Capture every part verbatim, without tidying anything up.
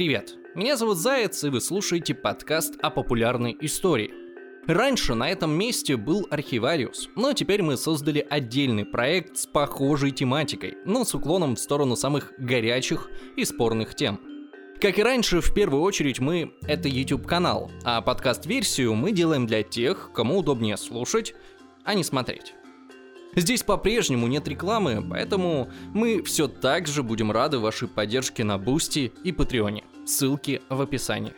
Привет, меня зовут Заяц, и вы слушаете подкаст о популярной истории. Раньше на этом месте был Архивариус, но теперь мы создали отдельный проект с похожей тематикой, но с уклоном в сторону самых горячих и спорных тем. Как и раньше, в первую очередь мы — это YouTube-канал, а подкаст-версию мы делаем для тех, кому удобнее слушать, а не смотреть. Здесь по-прежнему нет рекламы, поэтому мы все так же будем рады вашей поддержке на Бусти и Патреоне. Ссылки в описании.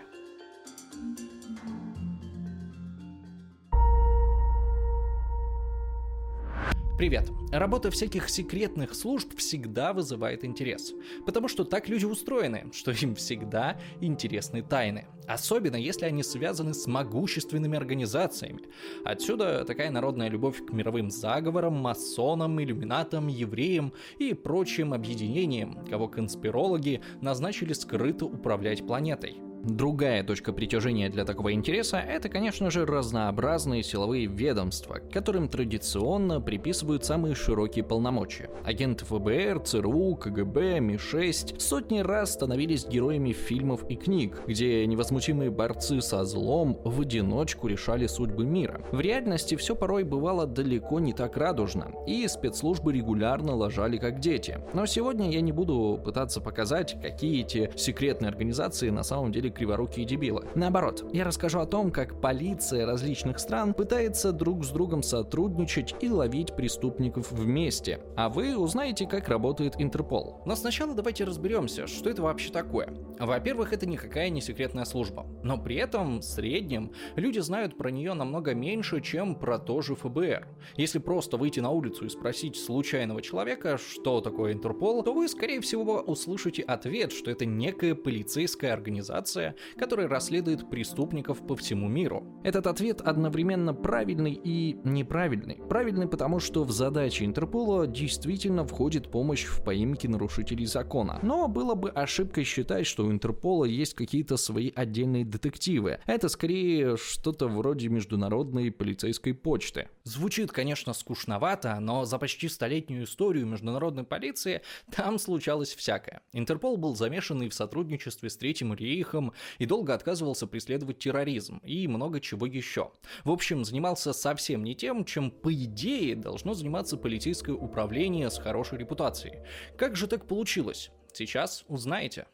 Привет. Работа всяких секретных служб всегда вызывает интерес, потому что так люди устроены, что им всегда интересны тайны, особенно если они связаны с могущественными организациями. Отсюда такая народная любовь к мировым заговорам, масонам, иллюминатам, евреям и прочим объединениям, кого конспирологи назначили скрыто управлять планетой. Другая точка притяжения для такого интереса – это, конечно же, разнообразные силовые ведомства, которым традиционно приписывают самые широкие полномочия. Агенты эф бэ эр, цэ эр у, ка гэ бэ, эм и шесть сотни раз становились героями фильмов и книг, где невозмутимые борцы со злом в одиночку решали судьбы мира. В реальности все порой бывало далеко не так радужно, и спецслужбы регулярно лажали как дети. Но сегодня я не буду пытаться показать, какие эти секретные организации на самом деле криворукие дебилы. Наоборот, я расскажу о том, как полиция различных стран пытается друг с другом сотрудничать и ловить преступников вместе, а вы узнаете, как работает Интерпол. Но сначала давайте разберемся, что это вообще такое. Во-первых, это никакая не секретная служба, но при этом в среднем люди знают про нее намного меньше, чем про то же эф бэ эр. Если просто выйти на улицу и спросить случайного человека, что такое Интерпол, то вы, скорее всего, услышите ответ, что это некая полицейская организация, который расследует преступников по всему миру. Этот ответ одновременно правильный и неправильный. Правильный, потому что в задачи Интерпола действительно входит помощь в поимке нарушителей закона. Но было бы ошибкой считать, что у Интерпола есть какие-то свои отдельные детективы. Это скорее что-то вроде международной полицейской почты. Звучит, конечно, скучновато, но за почти столетнюю историю международной полиции там случалось всякое. Интерпол был замешан и в сотрудничестве с Третьим Рейхом, и долго отказывался преследовать терроризм и много чего еще. В общем, занимался совсем не тем, чем, по идее, должно заниматься полицейское управление с хорошей репутацией. Как же так получилось? Сейчас узнаете.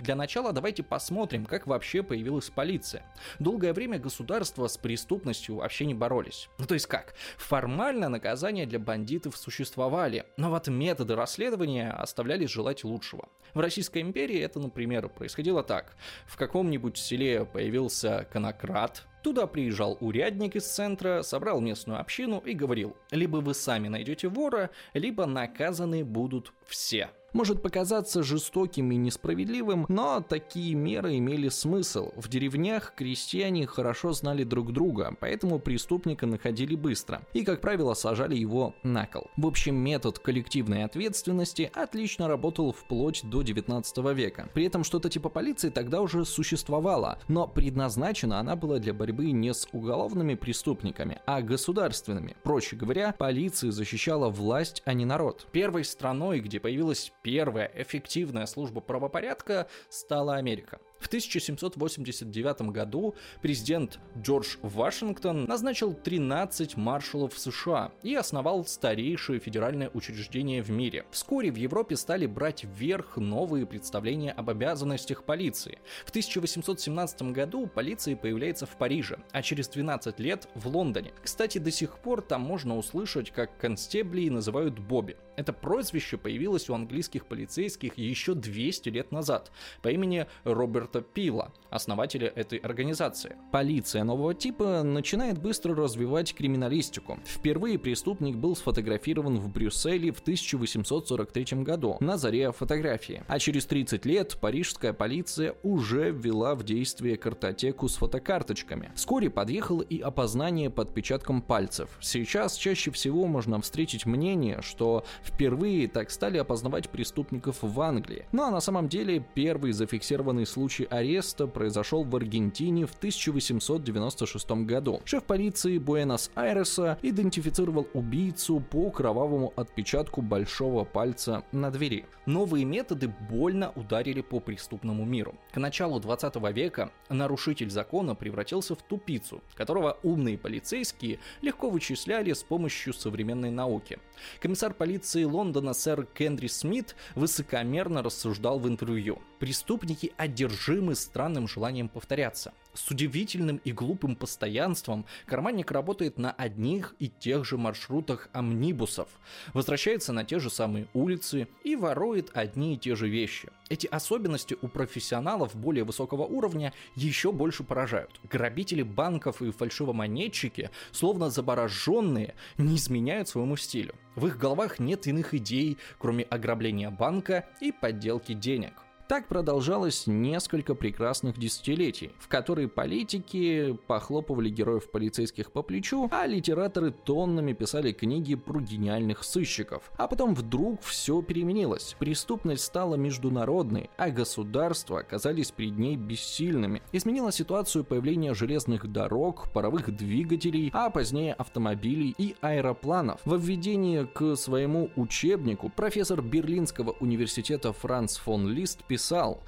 Для начала давайте посмотрим, как вообще появилась полиция. Долгое время государства с преступностью вообще не боролись. Ну то есть как? Формально наказания для бандитов существовали, но вот методы расследования оставляли желать лучшего. В Российской империи это, например, происходило так. В каком-нибудь селе появился конокрад. Туда приезжал урядник из центра, собрал местную общину и говорил: либо вы сами найдете вора, либо наказаны будут все. Может показаться жестоким и несправедливым, но такие меры имели смысл. В деревнях крестьяне хорошо знали друг друга, поэтому преступника находили быстро и, как правило, сажали его на кол. В общем, метод коллективной ответственности отлично работал вплоть до девятнадцатого века. При этом что-то типа полиции тогда уже существовало, но предназначена она была для борьбы не с уголовными преступниками, а государственными. Проще говоря, полиция защищала власть, а не народ. Первой страной, где появилась первая эффективная служба правопорядка, стала Америка. В тысяча семьсот восемьдесят девятом году президент Джордж Вашингтон назначил тринадцать маршалов США и основал старейшее федеральное учреждение в мире. Вскоре в Европе стали брать вверх новые представления об обязанностях полиции. В тысяча восемьсот семнадцатом году полиция появляется в Париже, а через двенадцать лет в Лондоне. Кстати, до сих пор там можно услышать, как констеблей называют Бобби. Это прозвище появилось у английских полицейских еще двести лет назад по имени Роберта Пила, основателя этой организации. Полиция нового типа начинает быстро развивать криминалистику. Впервые преступник был сфотографирован в Брюсселе в тысяча восемьсот сорок третьем году на заре фотографии, а через тридцать лет парижская полиция уже ввела в действие картотеку с фотокарточками. Вскоре подъехало и опознание по отпечаткам пальцев. Сейчас чаще всего можно встретить мнение, что впервые так стали опознавать преступников в Англии. Ну а на самом деле первый зафиксированный случай случай ареста произошел в Аргентине в тысяча восемьсот девяносто шестом году. Шеф полиции Буэнос-Айреса идентифицировал убийцу по кровавому отпечатку большого пальца на двери. Новые методы больно ударили по преступному миру. К началу двадцатого века нарушитель закона превратился в тупицу, которого умные полицейские легко вычисляли с помощью современной науки. Комиссар полиции Лондона сэр Кенри Смит высокомерно рассуждал в интервью: «Преступники одержимы странным желанием повторяться. С удивительным и глупым постоянством карманник работает на одних и тех же маршрутах амнибусов, возвращается на те же самые улицы и ворует одни и те же вещи. Эти особенности у профессионалов более высокого уровня еще больше поражают. Грабители банков и фальшивомонетчики, словно забороженные, не изменяют своему стилю. В их головах нет иных идей, кроме ограбления банка и подделки денег». Так продолжалось несколько прекрасных десятилетий, в которые политики похлопывали героев полицейских по плечу, а литераторы тоннами писали книги про гениальных сыщиков. А потом вдруг все переменилось. Преступность стала международной, а государства оказались перед ней бессильными. Изменила ситуацию появление железных дорог, паровых двигателей, а позднее автомобилей и аэропланов. Во введении к своему учебнику профессор Берлинского университета Франц фон Лист писал,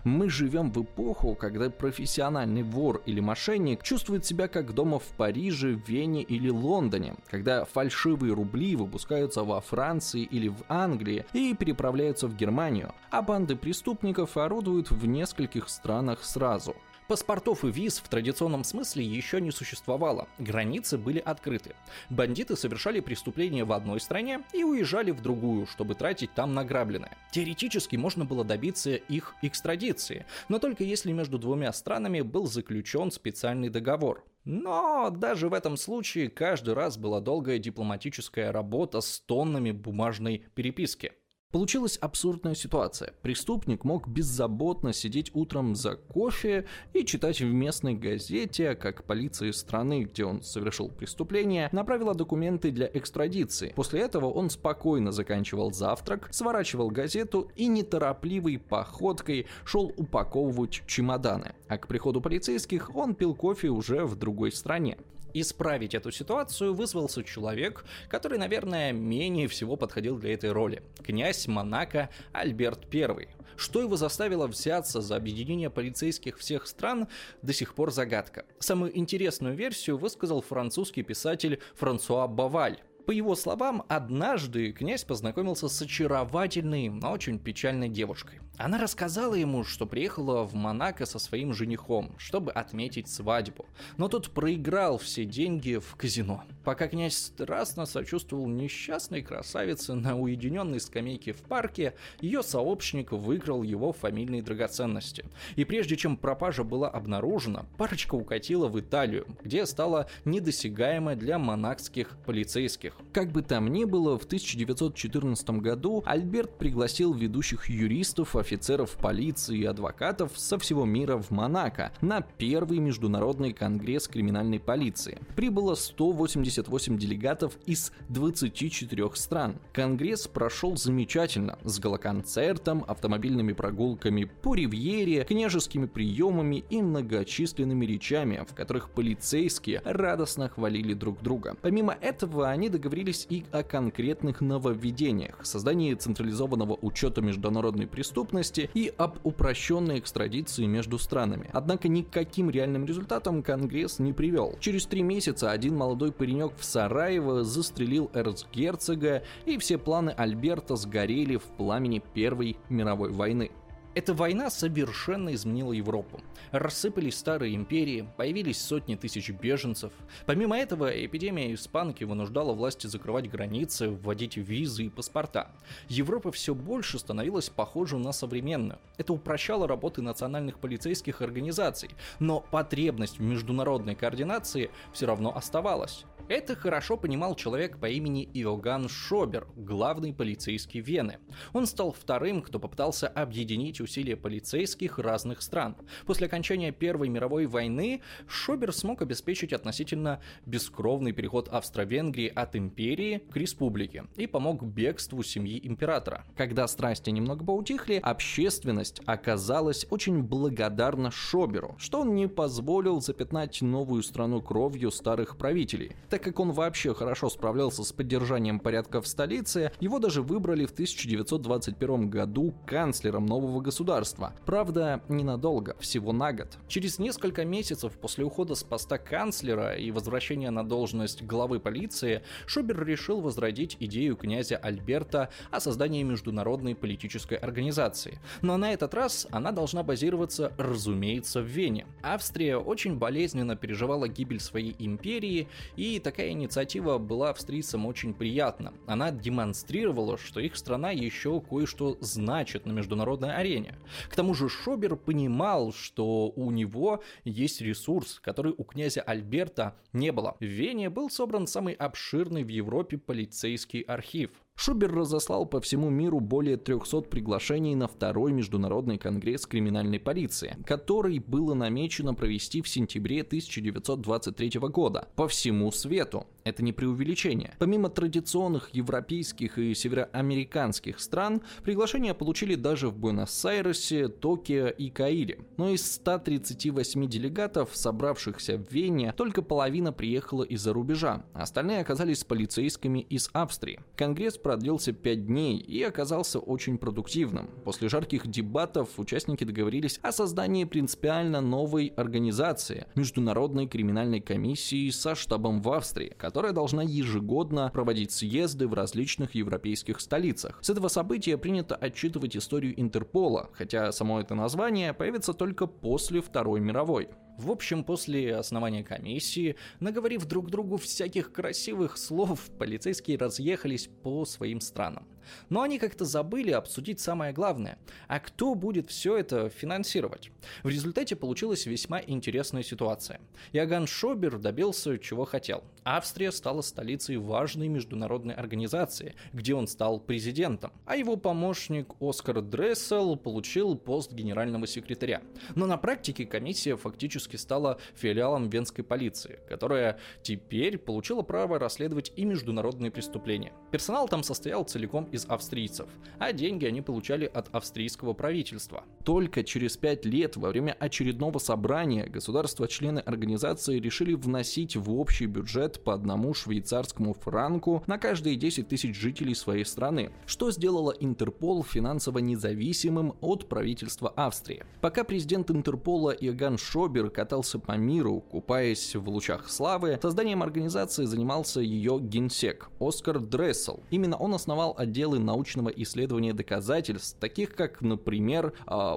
«Мы живем в эпоху, когда профессиональный вор или мошенник чувствует себя как дома в Париже, Вене или Лондоне, когда фальшивые рубли выпускаются во Франции или в Англии и переправляются в Германию, а банды преступников орудуют в нескольких странах сразу». Паспортов и виз в традиционном смысле еще не существовало, границы были открыты. Бандиты совершали преступления в одной стране и уезжали в другую, чтобы тратить там награбленное. Теоретически можно было добиться их экстрадиции, но только если между двумя странами был заключен специальный договор. Но даже в этом случае каждый раз была долгая дипломатическая работа с тоннами бумажной переписки. Получилась абсурдная ситуация. Преступник мог беззаботно сидеть утром за кофе и читать в местной газете, как полиция страны, где он совершил преступление, направила документы для экстрадиции. После этого он спокойно заканчивал завтрак, сворачивал газету и неторопливой походкой шел упаковывать чемоданы. А к приходу полицейских он пил кофе уже в другой стране. Исправить эту ситуацию вызвался человек, который, наверное, менее всего подходил для этой роли. Князь Монако Альберт Первый. Что его заставило взяться за объединение полицейских всех стран, до сих пор загадка. Самую интересную версию высказал французский писатель Франсуа Баваль. По его словам, однажды князь познакомился с очаровательной, но очень печальной девушкой. Она рассказала ему, что приехала в Монако со своим женихом, чтобы отметить свадьбу. Но тот проиграл все деньги в казино. Пока князь страстно сочувствовал несчастной красавице на уединенной скамейке в парке, ее сообщник выкрал его фамильные драгоценности. И прежде чем пропажа была обнаружена, парочка укатила в Италию, где стала недосягаемой для монакских полицейских. Как бы там ни было, в тысяча девятьсот четырнадцатом году Альберт пригласил ведущих юристов, офицеров полиции и адвокатов со всего мира в Монако на первый международный конгресс криминальной полиции. Прибыло сто восемьдесят восемь делегатов из двадцати четырёх стран. Конгресс прошел замечательно, с галоконцертом, автомобильными прогулками по Ривьере, княжескими приемами и многочисленными речами, в которых полицейские радостно хвалили друг друга. Помимо этого, они договорились и о конкретных нововведениях, создании централизованного учета международной преступности и об упрощенной экстрадиции между странами. Однако никаким реальным результатам Конгресс не привел. Через три месяца один молодой паренек в Сараево застрелил эрцгерцога, и все планы Альберта сгорели в пламени Первой мировой войны. Эта война совершенно изменила Европу. Рассыпались старые империи, появились сотни тысяч беженцев. Помимо этого, эпидемия испанки вынуждала власти закрывать границы, вводить визы и паспорта. Европа все больше становилась похожа на современную. Это упрощало работы национальных полицейских организаций, но потребность в международной координации все равно оставалась. Это хорошо понимал человек по имени Иоганн Шобер, главный полицейский Вены. Он стал вторым, кто попытался объединить усилия полицейских разных стран. После окончания Первой мировой войны Шобер смог обеспечить относительно бескровный переход Австро-Венгрии от империи к республике и помог бегству семьи императора. Когда страсти немного поутихли, общественность оказалась очень благодарна Шоберу, что он не позволил запятнать новую страну кровью старых правителей. Так как он вообще хорошо справлялся с поддержанием порядка в столице, его даже выбрали в тысяча девятьсот двадцать первом году канцлером нового государства. Правда, ненадолго, всего на год. Через несколько месяцев после ухода с поста канцлера и возвращения на должность главы полиции, Шобер решил возродить идею князя Альберта о создании международной политической организации. Но на этот раз она должна базироваться, разумеется, в Вене. Австрия очень болезненно переживала гибель своей империи, и такая инициатива была австрийцам очень приятна. Она демонстрировала, что их страна еще кое-что значит на международной арене. К тому же Шобер понимал, что у него есть ресурс, который у князя Альберта не было. В Вене был собран самый обширный в Европе полицейский архив. Шобер разослал по всему миру более трехсот приглашений на второй международный конгресс криминальной полиции, который было намечено провести в сентябре тысяча девятьсот двадцать третьего года по всему свету. Это не преувеличение. Помимо традиционных европейских и североамериканских стран, приглашения получили даже в Буэнос-Айресе, Токио и Каире. Но из ста тридцати восьми делегатов, собравшихся в Вене, только половина приехала из-за рубежа, а остальные оказались полицейскими из Австрии. Конгресс продлился пять дней и оказался очень продуктивным. После жарких дебатов участники договорились о создании принципиально новой организации – Международной криминальной комиссии со штабом в Австрии, которая должна ежегодно проводить съезды в различных европейских столицах. С этого события принято отчитывать историю Интерпола, хотя само это название появится только после Второй мировой. В общем, после основания комиссии, наговорив друг другу всяких красивых слов, полицейские разъехались по своим странам. Но они как-то забыли обсудить самое главное. А кто будет все это финансировать? В результате получилась весьма интересная ситуация. Иоганн Шобер добился, чего хотел. Австрия стала столицей важной международной организации, где он стал президентом. А его помощник Оскар Дрессел получил пост генерального секретаря. Но на практике комиссия фактически стала филиалом венской полиции, которая теперь получила право расследовать и международные преступления. Персонал там состоял целиком из австрийцев, а деньги они получали от австрийского правительства. Только через пять лет во время очередного собрания государства-члены организации решили вносить в общий бюджет по одному швейцарскому франку на каждые десять тысяч жителей своей страны, что сделало Интерпол финансово независимым от правительства Австрии. Пока президент Интерпола Иоганн Шобер катался по миру, купаясь в лучах славы, созданием организации занимался ее генсек Оскар Дрессел. Именно он основал отделы научного исследования доказательств, таких как, например,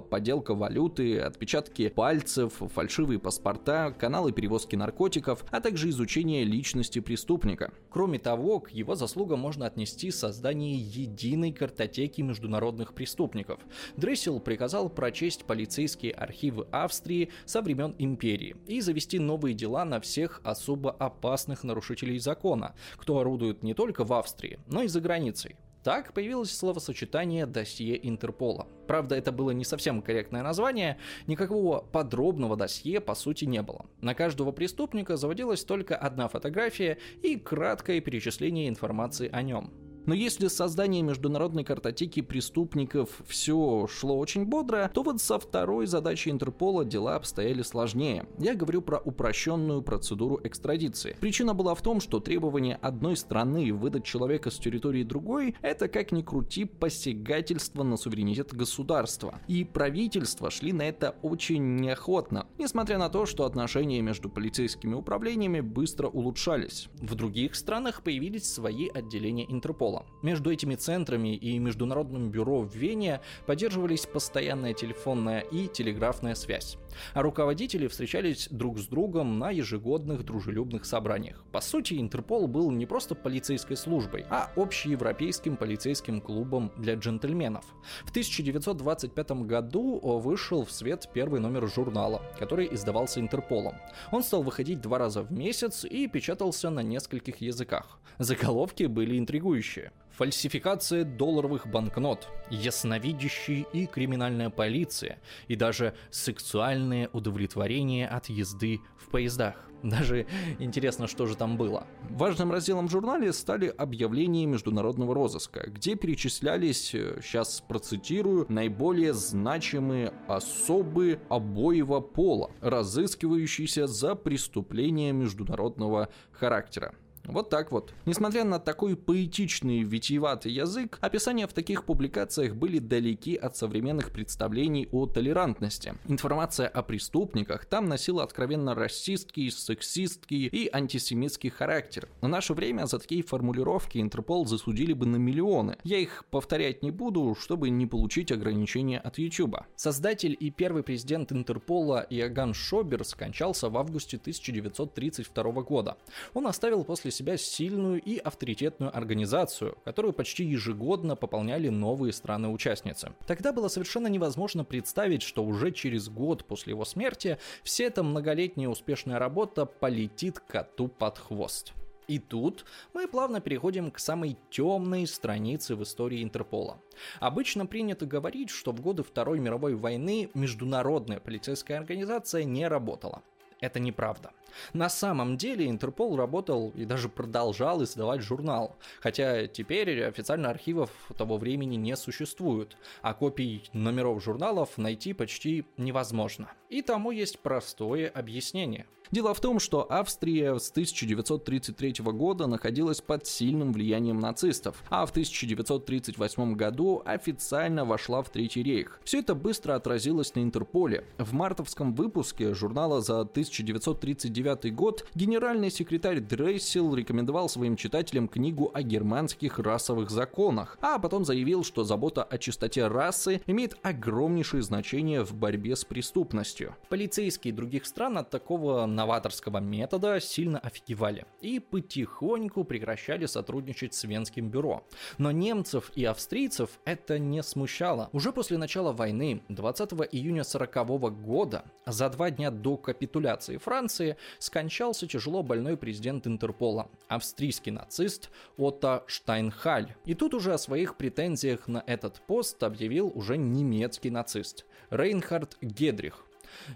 подделка валюты, отпечатки пальцев, фальшивые паспорта, каналы перевозки наркотиков, а также изучение личности преступника. Кроме того, к его заслугам можно отнести создание единой картотеки международных преступников. Дрессел приказал прочесть полицейские архивы Австрии со времен империи и завести новые дела на всех особо опасных нарушителей закона, кто орудует не только в Австрии, но и за границей. Так появилось словосочетание «досье Интерпола». Правда, это было не совсем корректное название, никакого подробного досье по сути не было. На каждого преступника заводилась только одна фотография и краткое перечисление информации о нем. Но если создание международной картотеки преступников все шло очень бодро, то вот со второй задачей Интерпола дела обстояли сложнее. Я говорю про упрощенную процедуру экстрадиции. Причина была в том, что требование одной страны выдать человека с территории другой – это, как ни крути, посягательство на суверенитет государства. И правительства шли на это очень неохотно, несмотря на то, что отношения между полицейскими управлениями быстро улучшались. В других странах появились свои отделения Интерпола. Между этими центрами и Международным бюро в Вене поддерживались постоянная телефонная и телеграфная связь. а руководители встречались друг с другом на ежегодных дружелюбных собраниях. По сути, Интерпол был не просто полицейской службой, а общеевропейским полицейским клубом для джентльменов. В тысяча девятьсот двадцать пятом году вышел в свет первый номер журнала, который издавался Интерполом. Он стал выходить два раза в месяц и печатался на нескольких языках. Заголовки были интригующие. Фальсификация долларовых банкнот, ясновидящие и криминальная полиция, и даже сексуальное удовлетворение от езды в поездах. Даже интересно, что же там было. Важным разделом в журнале стали объявления международного розыска, где перечислялись, сейчас процитирую, наиболее значимые особы обоего пола, разыскивающиеся за преступления международного характера. Вот так вот. Несмотря на такой поэтичный, витиеватый язык, описания в таких публикациях были далеки от современных представлений о толерантности. Информация о преступниках там носила откровенно расистский, сексистский и антисемитский характер. В наше время за такие формулировки Интерпол засудили бы на миллионы. Я их повторять не буду, чтобы не получить ограничения от Ютуба. Создатель и первый президент Интерпола Иоганн Шобер скончался в августе тысяча девятьсот тридцать второго года. Он оставил после себя себя сильную и авторитетную организацию, которую почти ежегодно пополняли новые страны-участницы. Тогда было совершенно невозможно представить, что уже через год после его смерти вся эта многолетняя успешная работа полетит коту под хвост. И тут мы плавно переходим к самой темной странице в истории Интерпола. Обычно принято говорить, что в годы Второй мировой войны международная полицейская организация не работала. Это неправда. На самом деле Интерпол работал и даже продолжал издавать журнал, хотя теперь официально архивов того времени не существует, а копий номеров журналов найти почти невозможно. И тому есть простое объяснение. Дело в том, что Австрия с тысяча девятьсот тридцать третьего года находилась под сильным влиянием нацистов, а в тысяча девятьсот тридцать восьмом году официально вошла в Третий Рейх. Все это быстро отразилось на Интерполе. В мартовском выпуске журнала за тысяча девятьсот тридцать девятый год генеральный секретарь Дрессел рекомендовал своим читателям книгу о германских расовых законах, а потом заявил, что забота о чистоте расы имеет огромнейшее значение в борьбе с преступностью. Полицейские других стран от такого новаторского метода сильно офигевали и потихоньку прекращали сотрудничать с Венским бюро. Но немцев и австрийцев это не смущало. Уже после начала войны, двадцатого июня сорокового года, за два дня до капитуляции Франции, скончался тяжело больной президент Интерпола, австрийский нацист Отто Штайнхаль. И тут уже о своих претензиях на этот пост объявил уже немецкий нацист Рейнхард Гейдрих,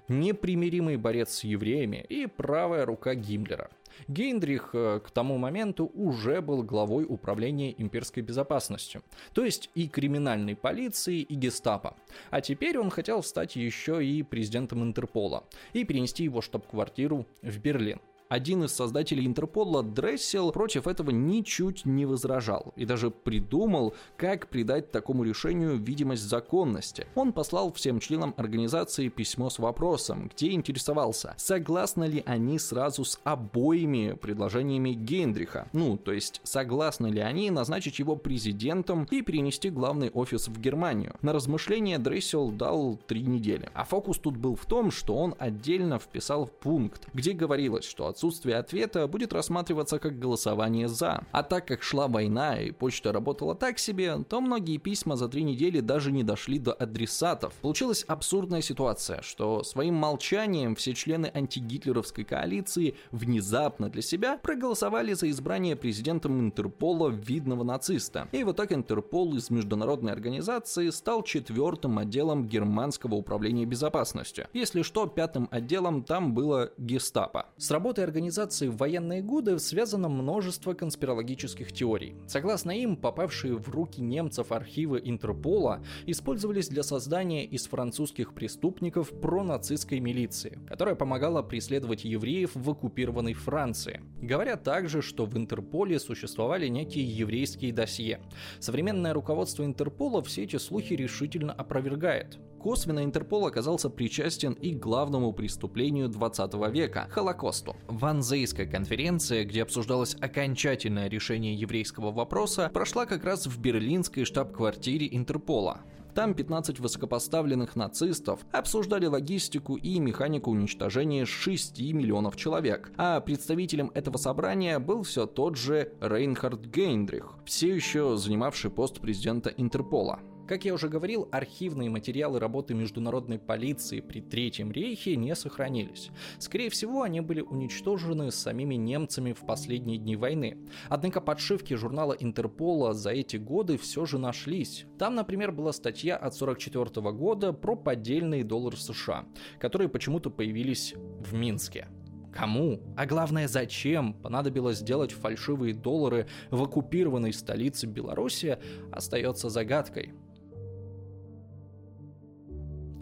непримиримый борец с евреями и правая рука Гиммлера. Гейдрих к тому моменту уже был главой управления имперской безопасностью, то есть и криминальной полиции, и гестапо. А теперь он хотел стать еще и президентом Интерпола и перенести его штаб-квартиру в Берлин. Один из создателей Интерпола, Дрессел, против этого ничуть не возражал и даже придумал, как придать такому решению видимость законности. Он послал всем членам организации письмо с вопросом, где интересовался, согласны ли они сразу с обоими предложениями Гейдриха. Ну, то есть, согласны ли они назначить его президентом и перенести главный офис в Германию. На размышление Дрессел дал три недели. А фокус тут был в том, что он отдельно вписал пункт, где говорилось, что от отсутствие ответа будет рассматриваться как голосование «за». А так как шла война и почта работала так себе, то многие письма за три недели даже не дошли до адресатов. Получилась абсурдная ситуация, что своим молчанием все члены антигитлеровской коалиции внезапно для себя проголосовали за избрание президентом Интерпола видного нациста. И вот так Интерпол из международной организации стал четвертым отделом германского управления безопасностью. Если что, пятым отделом там было гестапо. С работой организации в военные годы связано множество конспирологических теорий. Согласно им, попавшие в руки немцев архивы Интерпола использовались для создания из французских преступников пронацистской милиции, которая помогала преследовать евреев в оккупированной Франции. Говорят также, что в Интерполе существовали некие еврейские досье. Современное руководство Интерпола все эти слухи решительно опровергает. Косвенно Интерпол оказался причастен и к главному преступлению двадцатого века – Холокосту. Ванзейская конференция, где обсуждалось окончательное решение еврейского вопроса, прошла как раз в берлинской штаб-квартире Интерпола. Там пятнадцать высокопоставленных нацистов обсуждали логистику и механику уничтожения шести миллионов человек, а представителем этого собрания был все тот же Рейнхард Гейдрих, все еще занимавший пост президента Интерпола. Как я уже говорил, архивные материалы работы международной полиции при Третьем Рейхе не сохранились. Скорее всего, они были уничтожены самими немцами в последние дни войны. Однако подшивки журнала Интерпола за эти годы все же нашлись. Там, например, была статья от тысяча девятьсот сорок четвёртого года про поддельные доллары США, которые почему-то появились в Минске. Кому, а главное зачем понадобилось делать фальшивые доллары в оккупированной столице Беларуси, остается загадкой.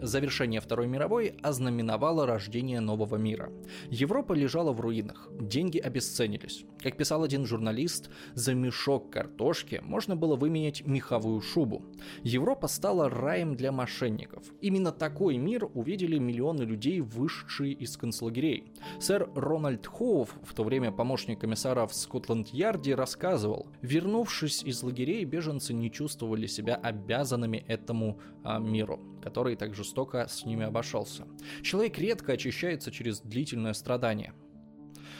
Завершение Второй мировой ознаменовало рождение нового мира. Европа лежала в руинах, деньги обесценились. Как писал один журналист, за мешок картошки можно было выменять меховую шубу. Европа стала раем для мошенников. Именно такой мир увидели миллионы людей, вышедшие из концлагерей. Сэр Рональд Хоув, в то время помощник комиссара в Скотланд-Ярде, рассказывал: вернувшись из лагерей, беженцы не чувствовали себя обязанными этому а, миру, который так жестоко с ними обошелся. Человек редко очищается через длительное страдание.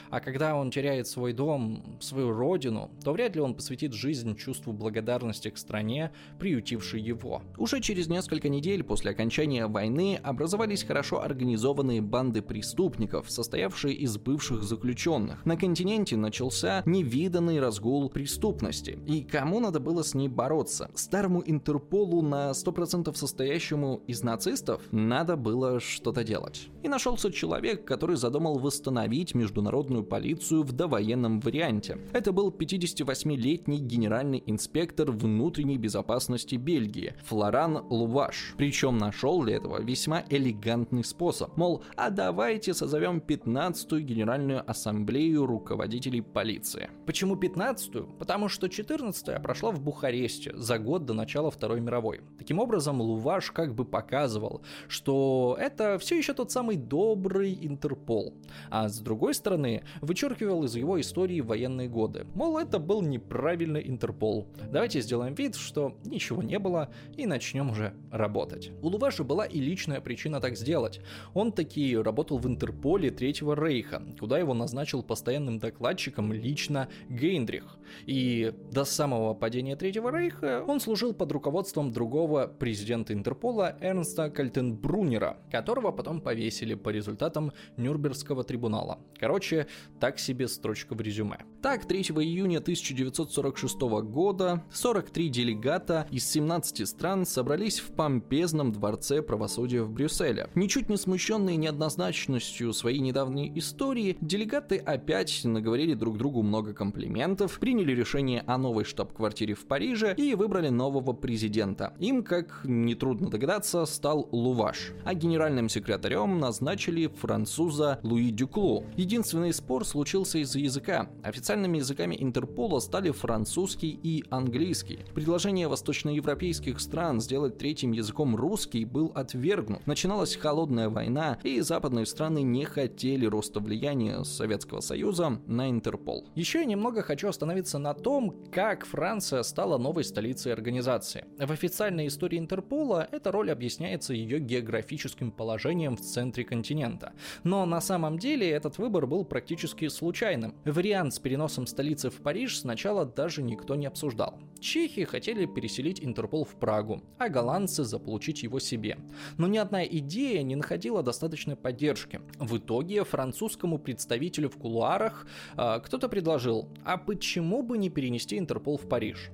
А когда он теряет свой дом, свою родину, то вряд ли он посвятит жизнь чувству благодарности к стране, приютившей его. Уже через несколько недель после окончания войны образовались хорошо организованные банды преступников, состоявшие из бывших заключенных. На континенте начался невиданный разгул преступности. И кому надо было с ней бороться? Старому Интерполу, на сто процентов состоящему из нацистов, надо было что-то делать. И нашелся человек, который задумал восстановить международную полицию в довоенном варианте. Это был пятидесятивосьмилетний генеральный инспектор внутренней безопасности Бельгии Флоран Луваж. Причем нашел для этого весьма элегантный способ. Мол, а давайте созовем пятнадцатую Генеральную Ассамблею руководителей полиции. Почему пятнадцатую? Потому что четырнадцатая прошла в Бухаресте за год до начала Второй мировой. Таким образом, Луваж как бы показывал, что это все еще тот самый добрый Интерпол. А с другой стороны, вычеркивал из его истории военные годы. Мол, это был неправильный Интерпол. Давайте сделаем вид, что ничего не было, и начнем уже работать. У Луважа была и личная причина так сделать. Он таки работал в Интерполе Третьего Рейха, куда его назначил постоянным докладчиком лично Гейдрих. И до самого падения Третьего Рейха он служил под руководством другого президента Интерпола Эрнста Кальтенбруннера, которого потом повесили по результатам Нюрнбергского трибунала. Короче, так себе строчка в резюме. Так, третьего июня тысяча девятьсот сорок шестого года сорок три делегата из семнадцати стран собрались в помпезном дворце правосудия в Брюсселе. Ничуть не смущенные неоднозначностью своей недавней истории, делегаты опять наговорили друг другу много комплиментов, приняли решение о новой штаб-квартире в Париже и выбрали нового президента. Им, как нетрудно догадаться, стал Луваж. А генеральным секретарем назначили француза Луи Дюклу. Единственный спор случился из-за языка. Официальными языками Интерпола стали французский и английский. Предложение восточноевропейских стран сделать третьим языком русский был отвергнут. Начиналась холодная война, и западные страны не хотели роста влияния Советского Союза на Интерпол. Еще я немного хочу остановиться на том, как Франция стала новой столицей организации. В официальной истории Интерпола эта роль объясняется ее географическим положением в центре континента. Но на самом деле этот выбор был практически случайным. Вариант с переносом столицы в Париж сначала даже никто не обсуждал. Чехи хотели переселить Интерпол в Прагу, а голландцы заполучить его себе. Но ни одна идея не находила достаточной поддержки. В итоге французскому представителю в кулуарах э, кто-то предложил: а почему бы не перенести Интерпол в Париж?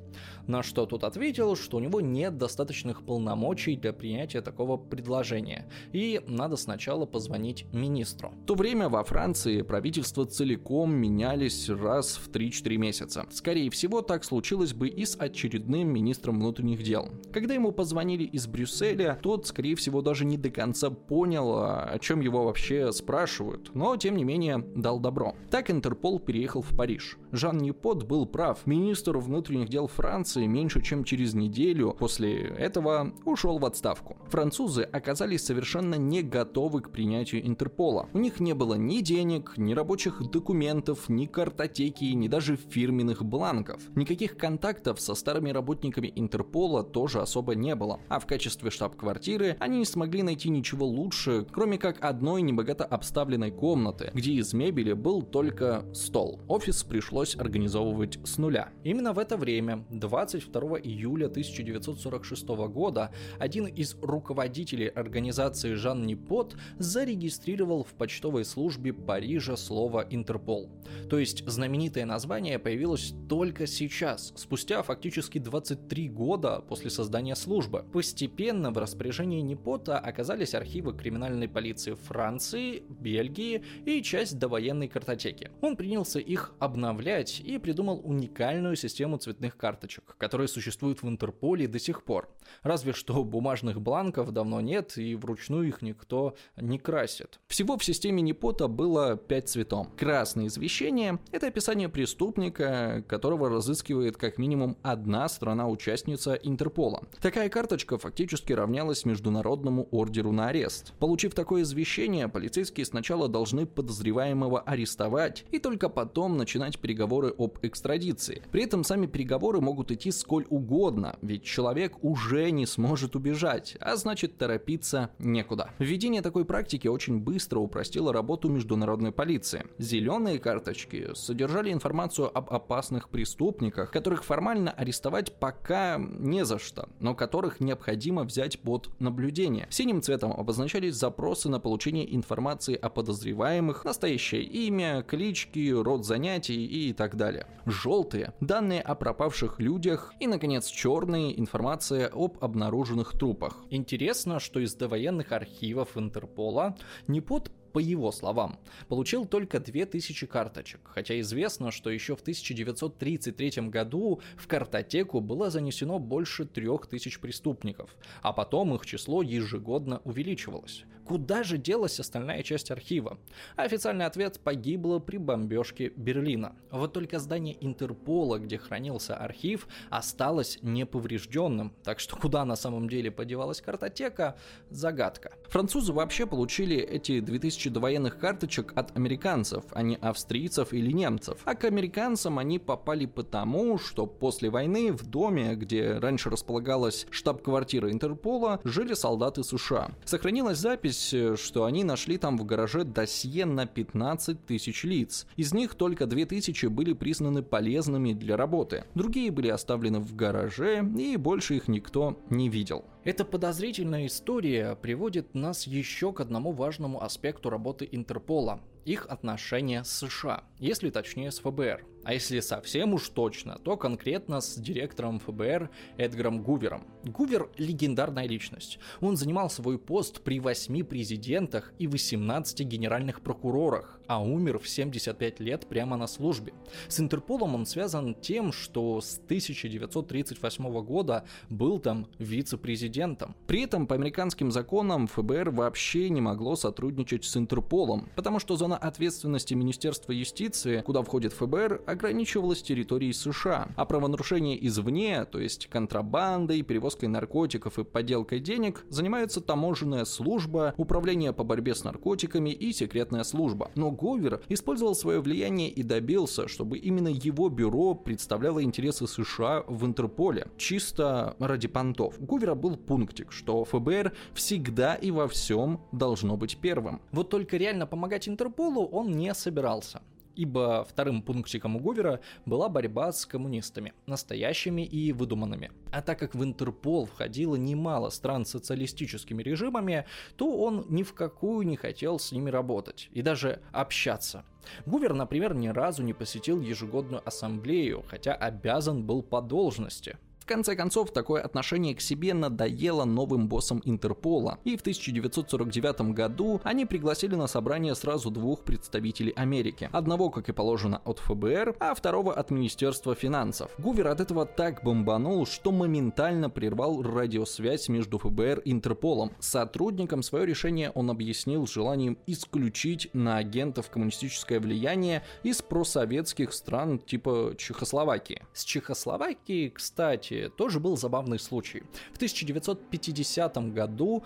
На что тот ответил, что у него нет достаточных полномочий для принятия такого предложения, и надо сначала позвонить министру. В то время во Франции правительства целиком менялись раз в три-четыре месяца. Скорее всего, так случилось бы и с очередным министром внутренних дел. Когда ему позвонили из Брюсселя, тот, скорее всего, даже не до конца понял, о чем его вообще спрашивают, но, тем не менее, дал добро. Так Интерпол переехал в Париж. Жан Непот был прав. Министр внутренних дел Франции меньше чем через неделю после этого ушел в отставку. Французы оказались совершенно не готовы к принятию Интерпола. У них не было ни денег, ни рабочих документов, ни картотеки, ни даже фирменных бланков. Никаких контактов со старыми работниками Интерпола тоже особо не было, а в качестве штаб-квартиры они не смогли найти ничего лучше, кроме как одной небогато обставленной комнаты, где из мебели был только стол. Офис пришлось организовывать с нуля. Именно в это время, двадцать второго июля тысяча девятьсот сорок шестого года, один из руководителей организации Жан Непот зарегистрировал в почтовой службе Парижа слово «Интерпол». То есть знаменитое название появилось только сейчас, спустя фактически двадцать три года после создания службы. Постепенно в распоряжении Непота оказались архивы криминальной полиции Франции, Бельгии и часть довоенной картотеки. Он принялся их обновлять и придумал уникальную систему цветных карточек, которые существуют в Интерполе до сих пор. Разве что бумажных бланков давно нет и вручную их никто не красит. Всего в системе Непота было пять цветов. Красное извещение – это описание преступника, которого разыскивает как минимум одна страна-участница Интерпола. Такая карточка фактически равнялась международному ордеру на арест. Получив такое извещение, полицейские сначала должны подозреваемого арестовать и только потом начинать переговоры об экстрадиции. При этом сами переговоры могут идти сколь угодно, ведь человек уже не сможет убежать, а значит торопиться некуда. Введение такой практики очень быстро упростило работу международной полиции. Зеленые карточки содержали информацию об опасных преступниках, которых формально арестовать пока не за что, но которых необходимо взять под наблюдение. Синим цветом обозначались запросы на получение информации о подозреваемых, настоящее имя, клички, род занятий и так далее. Желтые – данные о пропавших людях и, наконец, черные – информация об обнаруженных трупах. Интересно, что из довоенных архивов Интерпола Непот, по его словам, получил только две тысячи карточек, хотя известно, что еще в тысяча девятьсот тридцать третьем году в картотеку было занесено больше трёх тысяч преступников, а потом их число ежегодно увеличивалось. Куда же делась остальная часть архива? Официальный ответ: погибла при бомбежке Берлина. Вот только здание Интерпола, где хранился архив, осталось неповрежденным, так что куда на самом деле подевалась картотека – загадка. Французы вообще получили эти две тысячи довоенных карточек от американцев, а не австрийцев или немцев. А к американцам они попали потому, что после войны в доме, где раньше располагалась штаб-квартира Интерпола, жили солдаты США. Сохранилась запись, что они нашли там в гараже досье на пятнадцать тысяч лиц. Из них только две тысячи были признаны полезными для работы. Другие были оставлены в гараже, и больше их никто не видел. Эта подозрительная история приводит нас еще к одному важному аспекту работы Интерпола – их отношения с США, если точнее с ФБР. А если совсем уж точно, то конкретно с директором ФБР Эдгаром Гувером. Гувер – легендарная личность. Он занимал свой пост при восьми президентах и восемнадцати генеральных прокурорах, а умер в семьдесят пять лет прямо на службе. С Интерполом он связан тем, что с тысяча девятьсот тридцать восьмого года был там вице-президентом. При этом по американским законам ФБР вообще не могло сотрудничать с Интерполом, потому что зона ответственности Министерства юстиции, куда входит ФБР, ограничивалась территорией США, а правонарушения извне, то есть контрабандой, перевозкой наркотиков и подделкой денег, занимаются таможенная служба, управление по борьбе с наркотиками и секретная служба. Но Гувер использовал свое влияние и добился, чтобы именно его бюро представляло интересы США в Интерполе, чисто ради понтов. У Гувера был пунктик, что ФБР всегда и во всем должно быть первым. Вот только реально помогать Интерполу он не собирался, ибо вторым пунктиком у Гувера была борьба с коммунистами, настоящими и выдуманными. А так как в Интерпол входило немало стран с социалистическими режимами, то он ни в какую не хотел с ними работать и даже общаться. Гувер, например, ни разу не посетил ежегодную ассамблею, хотя обязан был по должности. В конце концов, такое отношение к себе надоело новым боссам Интерпола, и в тысяча девятьсот сорок девятом году они пригласили на собрание сразу двух представителей Америки. Одного, как и положено, от ФБР, а второго от Министерства финансов. Гувер от этого так бомбанул, что моментально прервал радиосвязь между ФБР и Интерполом. Сотрудникам свое решение он объяснил желанием исключить на агентов коммунистическое влияние из просоветских стран типа Чехословакии. С Чехословакией, кстати, Чехословакии тоже был забавный случай. В тысяча девятьсот пятидесятом году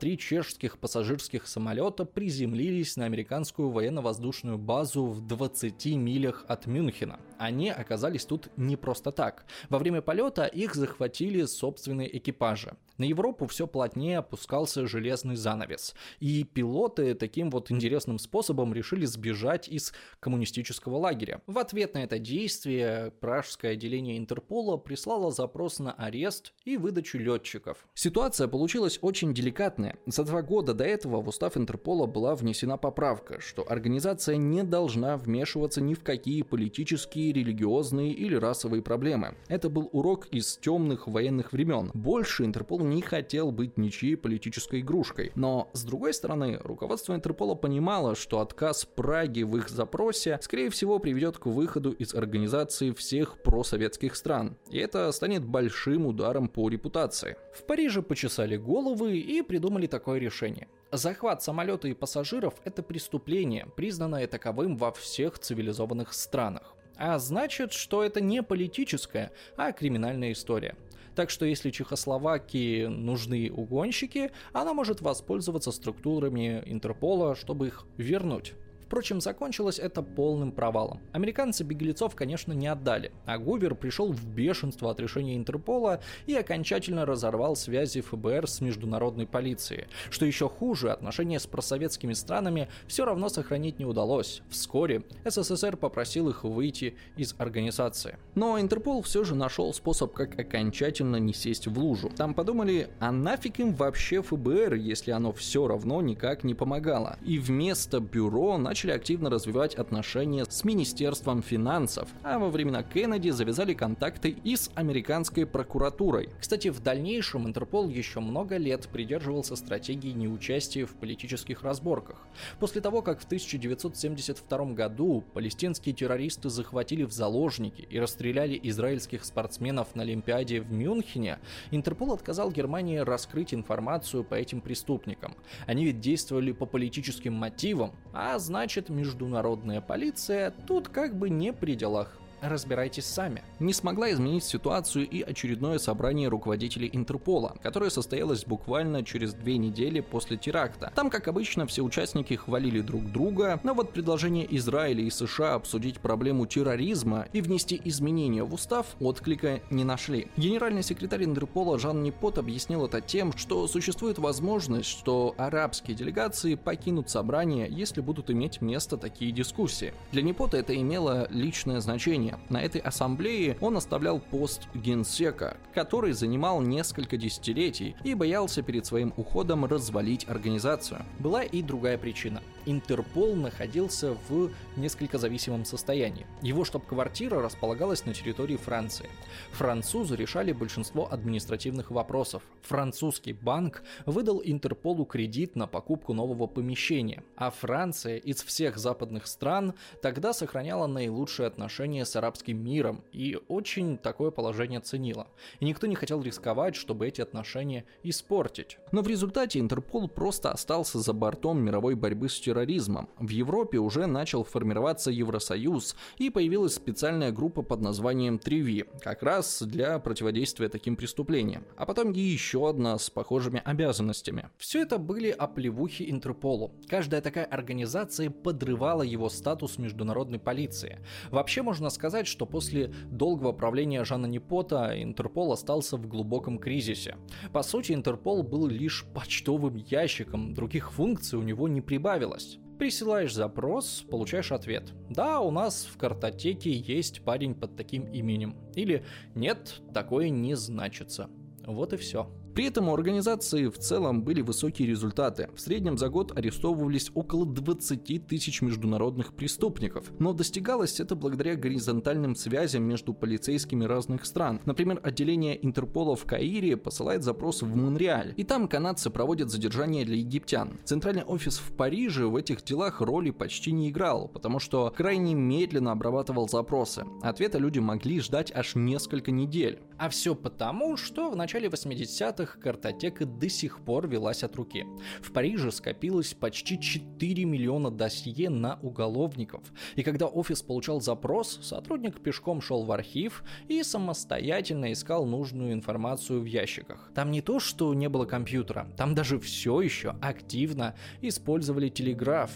три чешских пассажирских самолета приземлились на американскую военно-воздушную базу в двадцати милях от Мюнхена. Они оказались тут не просто так. Во время полета их захватили собственные экипажи. На Европу все плотнее опускался железный занавес, и пилоты таким вот интересным способом решили сбежать из коммунистического лагеря. В ответ на это действие пражское отделение Интерпола прислало запрос на арест и выдачу летчиков. Ситуация получилась очень деликатная. За два года до этого в устав Интерпола была внесена поправка, что организация не должна вмешиваться ни в какие политические, религиозные или расовые проблемы. Это был урок из темных военных времен. Больше Интерпол не хотел быть ничьей политической игрушкой. Но, с другой стороны, руководство Интерпола понимало, что отказ Праги в их запросе, скорее всего, приведет к выходу из организации всех просоветских стран. И это станет большим ударом по репутации. В Париже почесали головы и придумали такое решение. Захват самолета и пассажиров – это преступление, признанное таковым во всех цивилизованных странах. А значит, что это не политическая, а криминальная история. Так что если Чехословакии нужны угонщики, она может воспользоваться структурами Интерпола, чтобы их вернуть. Впрочем, закончилось это полным провалом. Американцы беглецов, конечно, не отдали, а Гувер пришел в бешенство от решения Интерпола и окончательно разорвал связи ФБР с международной полицией. Что еще хуже, отношения с просоветскими странами все равно сохранить не удалось. Вскоре СССР попросил их выйти из организации. Но Интерпол все же нашел способ, как окончательно не сесть в лужу. Там подумали, а нафиг им вообще ФБР, если оно все равно никак не помогало. И вместо бюро начали активно развивать отношения с Министерством финансов, а во времена Кеннеди завязали контакты и с американской прокуратурой. Кстати, в дальнейшем Интерпол еще много лет придерживался стратегии неучастия в политических разборках. После того, как в тысяча девятьсот семьдесят втором году палестинские террористы захватили в заложники и расстреляли израильских спортсменов на Олимпиаде в Мюнхене, Интерпол отказал Германии раскрыть информацию по этим преступникам. Они ведь действовали по политическим мотивам, а значит, Значит, международная полиция тут как бы не при делах. Разбирайтесь сами. Не смогла изменить ситуацию и очередное собрание руководителей Интерпола, которое состоялось буквально через две недели после теракта. Там, как обычно, все участники хвалили друг друга, но вот предложение Израиля и США обсудить проблему терроризма и внести изменения в устав отклика не нашли. Генеральный секретарь Интерпола Жан Непот объяснил это тем, что существует возможность, что арабские делегации покинут собрание, если будут иметь место такие дискуссии. Для Непота это имело личное значение. На этой ассамблее он оставлял пост генсека, который занимал несколько десятилетий и боялся перед своим уходом развалить организацию. Была и другая причина. Интерпол находился в несколько зависимом состоянии. Его штаб-квартира располагалась на территории Франции. Французы решали большинство административных вопросов. Французский банк выдал Интерполу кредит на покупку нового помещения, а Франция из всех западных стран тогда сохраняла наилучшие отношения с арабским миром и очень такое положение ценила. И никто не хотел рисковать, чтобы эти отношения испортить. Но в результате Интерпол просто остался за бортом мировой борьбы с терроризмом. терроризмом. В Европе уже начал формироваться Евросоюз, и появилась специальная группа под названием три ви, как раз для противодействия таким преступлениям. А потом и еще одна с похожими обязанностями. Все это были оплевухи Интерполу. Каждая такая организация подрывала его статус международной полиции. Вообще можно сказать, что после долгого правления Жана Непота Интерпол остался в глубоком кризисе. По сути, Интерпол был лишь почтовым ящиком, других функций у него не прибавилось. Присылаешь запрос, получаешь ответ. Да, у нас в картотеке есть парень под таким именем. Или нет, такое не значится. Вот и все. При этом у организации в целом были высокие результаты. В среднем за год арестовывались около двадцати тысяч международных преступников. Но достигалось это благодаря горизонтальным связям между полицейскими разных стран. Например, отделение Интерпола в Каире посылает запрос в Монреаль. И там канадцы проводят задержание для египтян. Центральный офис в Париже в этих делах роли почти не играл, потому что крайне медленно обрабатывал запросы. Ответа люди могли ждать аж несколько недель. А все потому, что в начале восьмидесятых картотека до сих пор велась от руки. В Париже скопилось почти четыре миллиона досье на уголовников. И когда офис получал запрос, сотрудник пешком шел в архив и самостоятельно искал нужную информацию в ящиках. Там не то, что не было компьютера, там даже все еще активно использовали телеграф.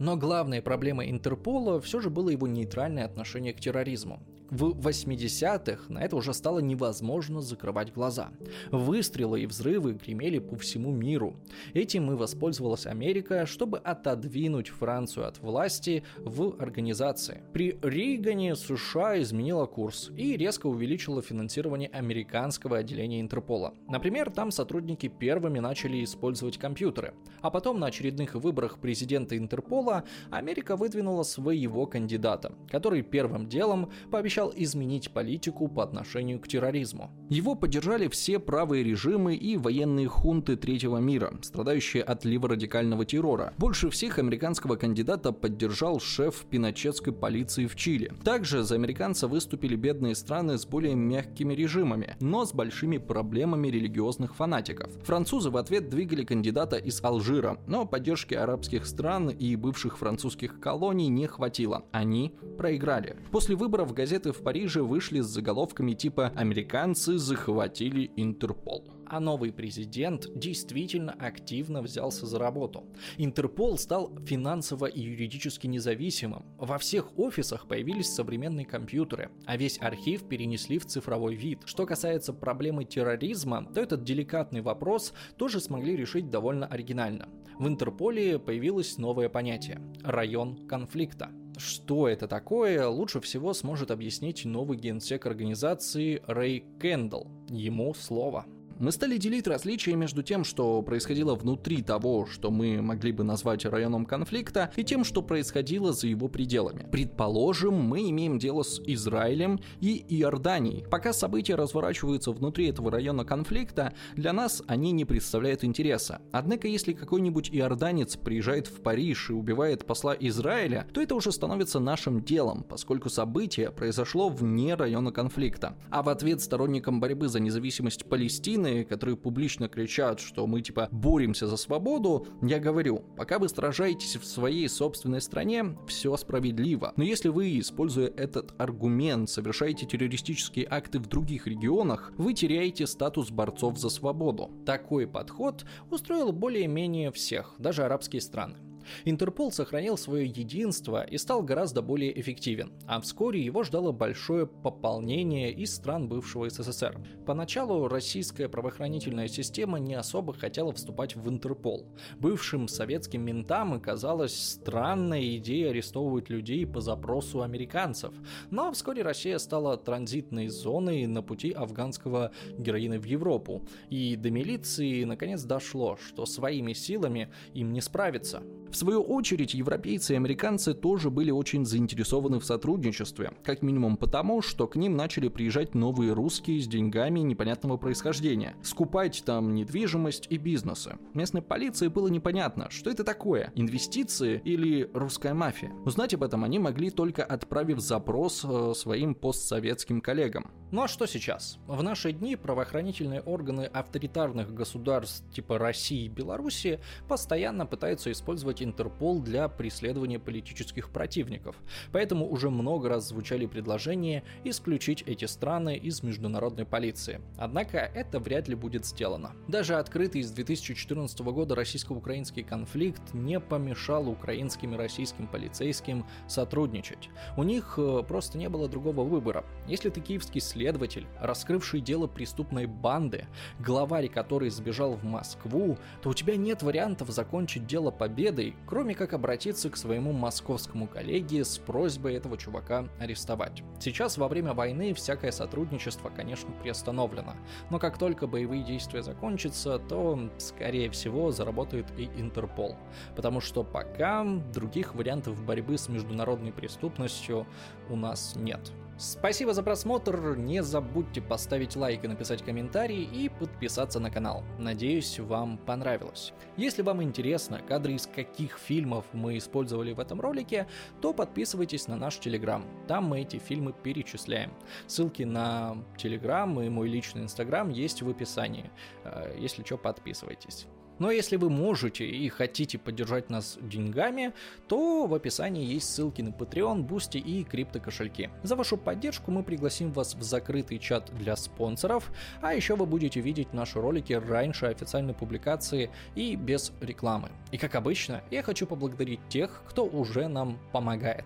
Но главной проблемой Интерпола все же было его нейтральное отношение к терроризму. В восьмидесятых на это уже стало невозможно закрывать глаза. Выстрелы и взрывы гремели по всему миру. Этим и воспользовалась Америка, чтобы отодвинуть Францию от власти в организации. При Рейгане США изменила курс и резко увеличила финансирование американского отделения Интерпола. Например, там сотрудники первыми начали использовать компьютеры. А потом на очередных выборах президента Интерпола Америка выдвинула своего кандидата, который первым делом пообещал изменить политику по отношению к терроризму. Его поддержали все правые режимы и военные хунты третьего мира, страдающие от леворадикального террора. Больше всех американского кандидата поддержал шеф пиночетской полиции в Чили. Также за американца выступили бедные страны с более мягкими режимами, но с большими проблемами религиозных фанатиков. Французы в ответ двигали кандидата из Алжира, но поддержки арабских стран и бывших французских колоний не хватило. Они проиграли. После выборов газеты в Париже вышли с заголовками типа «Американцы захватили Интерпол». А новый президент действительно активно взялся за работу. Интерпол стал финансово и юридически независимым. Во всех офисах появились современные компьютеры, а весь архив перенесли в цифровой вид. Что касается проблемы терроризма, то этот деликатный вопрос тоже смогли решить довольно оригинально. В Интерполе появилось новое понятие – район конфликта. Что это такое, лучше всего сможет объяснить новый генсек организации Рэй Кэндалл. Ему слово. Мы стали делить различия между тем, что происходило внутри того, что мы могли бы назвать районом конфликта, и тем, что происходило за его пределами. Предположим, мы имеем дело с Израилем и Иорданией. Пока события разворачиваются внутри этого района конфликта, для нас они не представляют интереса. Однако, если какой-нибудь иорданец приезжает в Париж и убивает посла Израиля, то это уже становится нашим делом, поскольку событие произошло вне района конфликта. А в ответ сторонникам борьбы за независимость Палестины, которые публично кричат, что мы типа боремся за свободу, я говорю, пока вы сражаетесь в своей собственной стране, все справедливо. Но если вы, используя этот аргумент, совершаете террористические акты в других регионах, вы теряете статус борцов за свободу. Такой подход устроил более-менее всех, даже арабские страны. Интерпол сохранил свое единство и стал гораздо более эффективен, а вскоре его ждало большое пополнение из стран бывшего СССР. Поначалу российская правоохранительная система не особо хотела вступать в Интерпол. Бывшим советским ментам казалась странной идея арестовывать людей по запросу американцев, но вскоре Россия стала транзитной зоной на пути афганского героина в Европу, и до милиции наконец дошло, что своими силами им не справиться. В свою очередь, европейцы и американцы тоже были очень заинтересованы в сотрудничестве, как минимум потому, что к ним начали приезжать новые русские с деньгами непонятного происхождения, скупать там недвижимость и бизнесы. Местной полиции было непонятно, что это такое, инвестиции или русская мафия. Узнать об этом они могли только отправив запрос своим постсоветским коллегам. Ну а что сейчас? В наши дни правоохранительные органы авторитарных государств типа России и Беларуси постоянно пытаются использовать Интерпол для преследования политических противников, поэтому уже много раз звучали предложения исключить эти страны из международной полиции. Однако это вряд ли будет сделано. Даже открытый с две тысячи четырнадцатого года российско-украинский конфликт не помешал украинским и российским полицейским сотрудничать. У них просто не было другого выбора. Если ты киевский следователь, раскрывший дело преступной банды, главарь которой сбежал в Москву, то у тебя нет вариантов закончить дело победой, кроме как обратиться к своему московскому коллеге с просьбой этого чувака арестовать. Сейчас во время войны всякое сотрудничество, конечно, приостановлено, но как только боевые действия закончатся, то, скорее всего, заработает и Интерпол, потому что пока других вариантов борьбы с международной преступностью у нас нет. Спасибо за просмотр, не забудьте поставить лайк и написать комментарий и подписаться на канал. Надеюсь, вам понравилось. Если вам интересно, кадры из каких фильмов мы использовали в этом ролике, то подписывайтесь на наш Телеграм, там мы эти фильмы перечисляем. Ссылки на Телеграм и мой личный Инстаграм есть в описании, если что, подписывайтесь. Но если вы можете и хотите поддержать нас деньгами, то в описании есть ссылки на Патреон, Бусти и криптокошельки. За вашу поддержку мы пригласим вас в закрытый чат для спонсоров, а еще вы будете видеть наши ролики раньше официальной публикации и без рекламы. И как обычно, я хочу поблагодарить тех, кто уже нам помогает.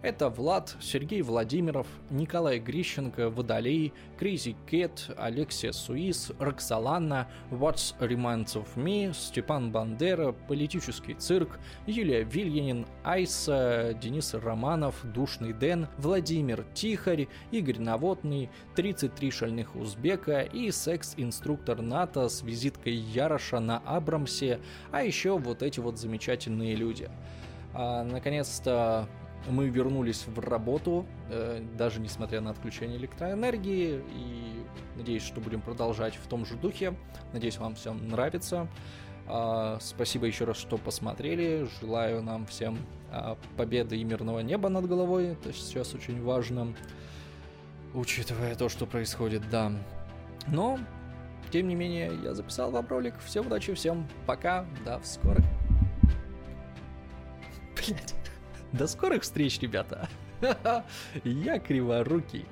Это Влад, Сергей Владимиров, Николай Грищенко, Водолей, Crazy Cat, Алексия Суис, Роксолана, What's Reminds of Me, Степан Бандера, Политический цирк, Юлия Вильянин, Айса, Денис Романов, Душный Дэн, Владимир Тихарь, Игорь Наводный, тридцать три шальных узбека и секс-инструктор НАТО с визиткой Яроша на Абрамсе, а еще вот эти вот замечательные люди. А, наконец-то... Мы вернулись в работу, даже несмотря на отключение электроэнергии, и надеюсь, что будем продолжать в том же духе. Надеюсь, вам всем нравится. Спасибо еще раз, что посмотрели. Желаю нам всем победы и мирного неба над головой. Это сейчас очень важно, учитывая то, что происходит, да. Но, тем не менее, я записал вам ролик. Всем удачи, всем пока, до скорых. Блять. До скорых встреч, ребята! Я криворукий.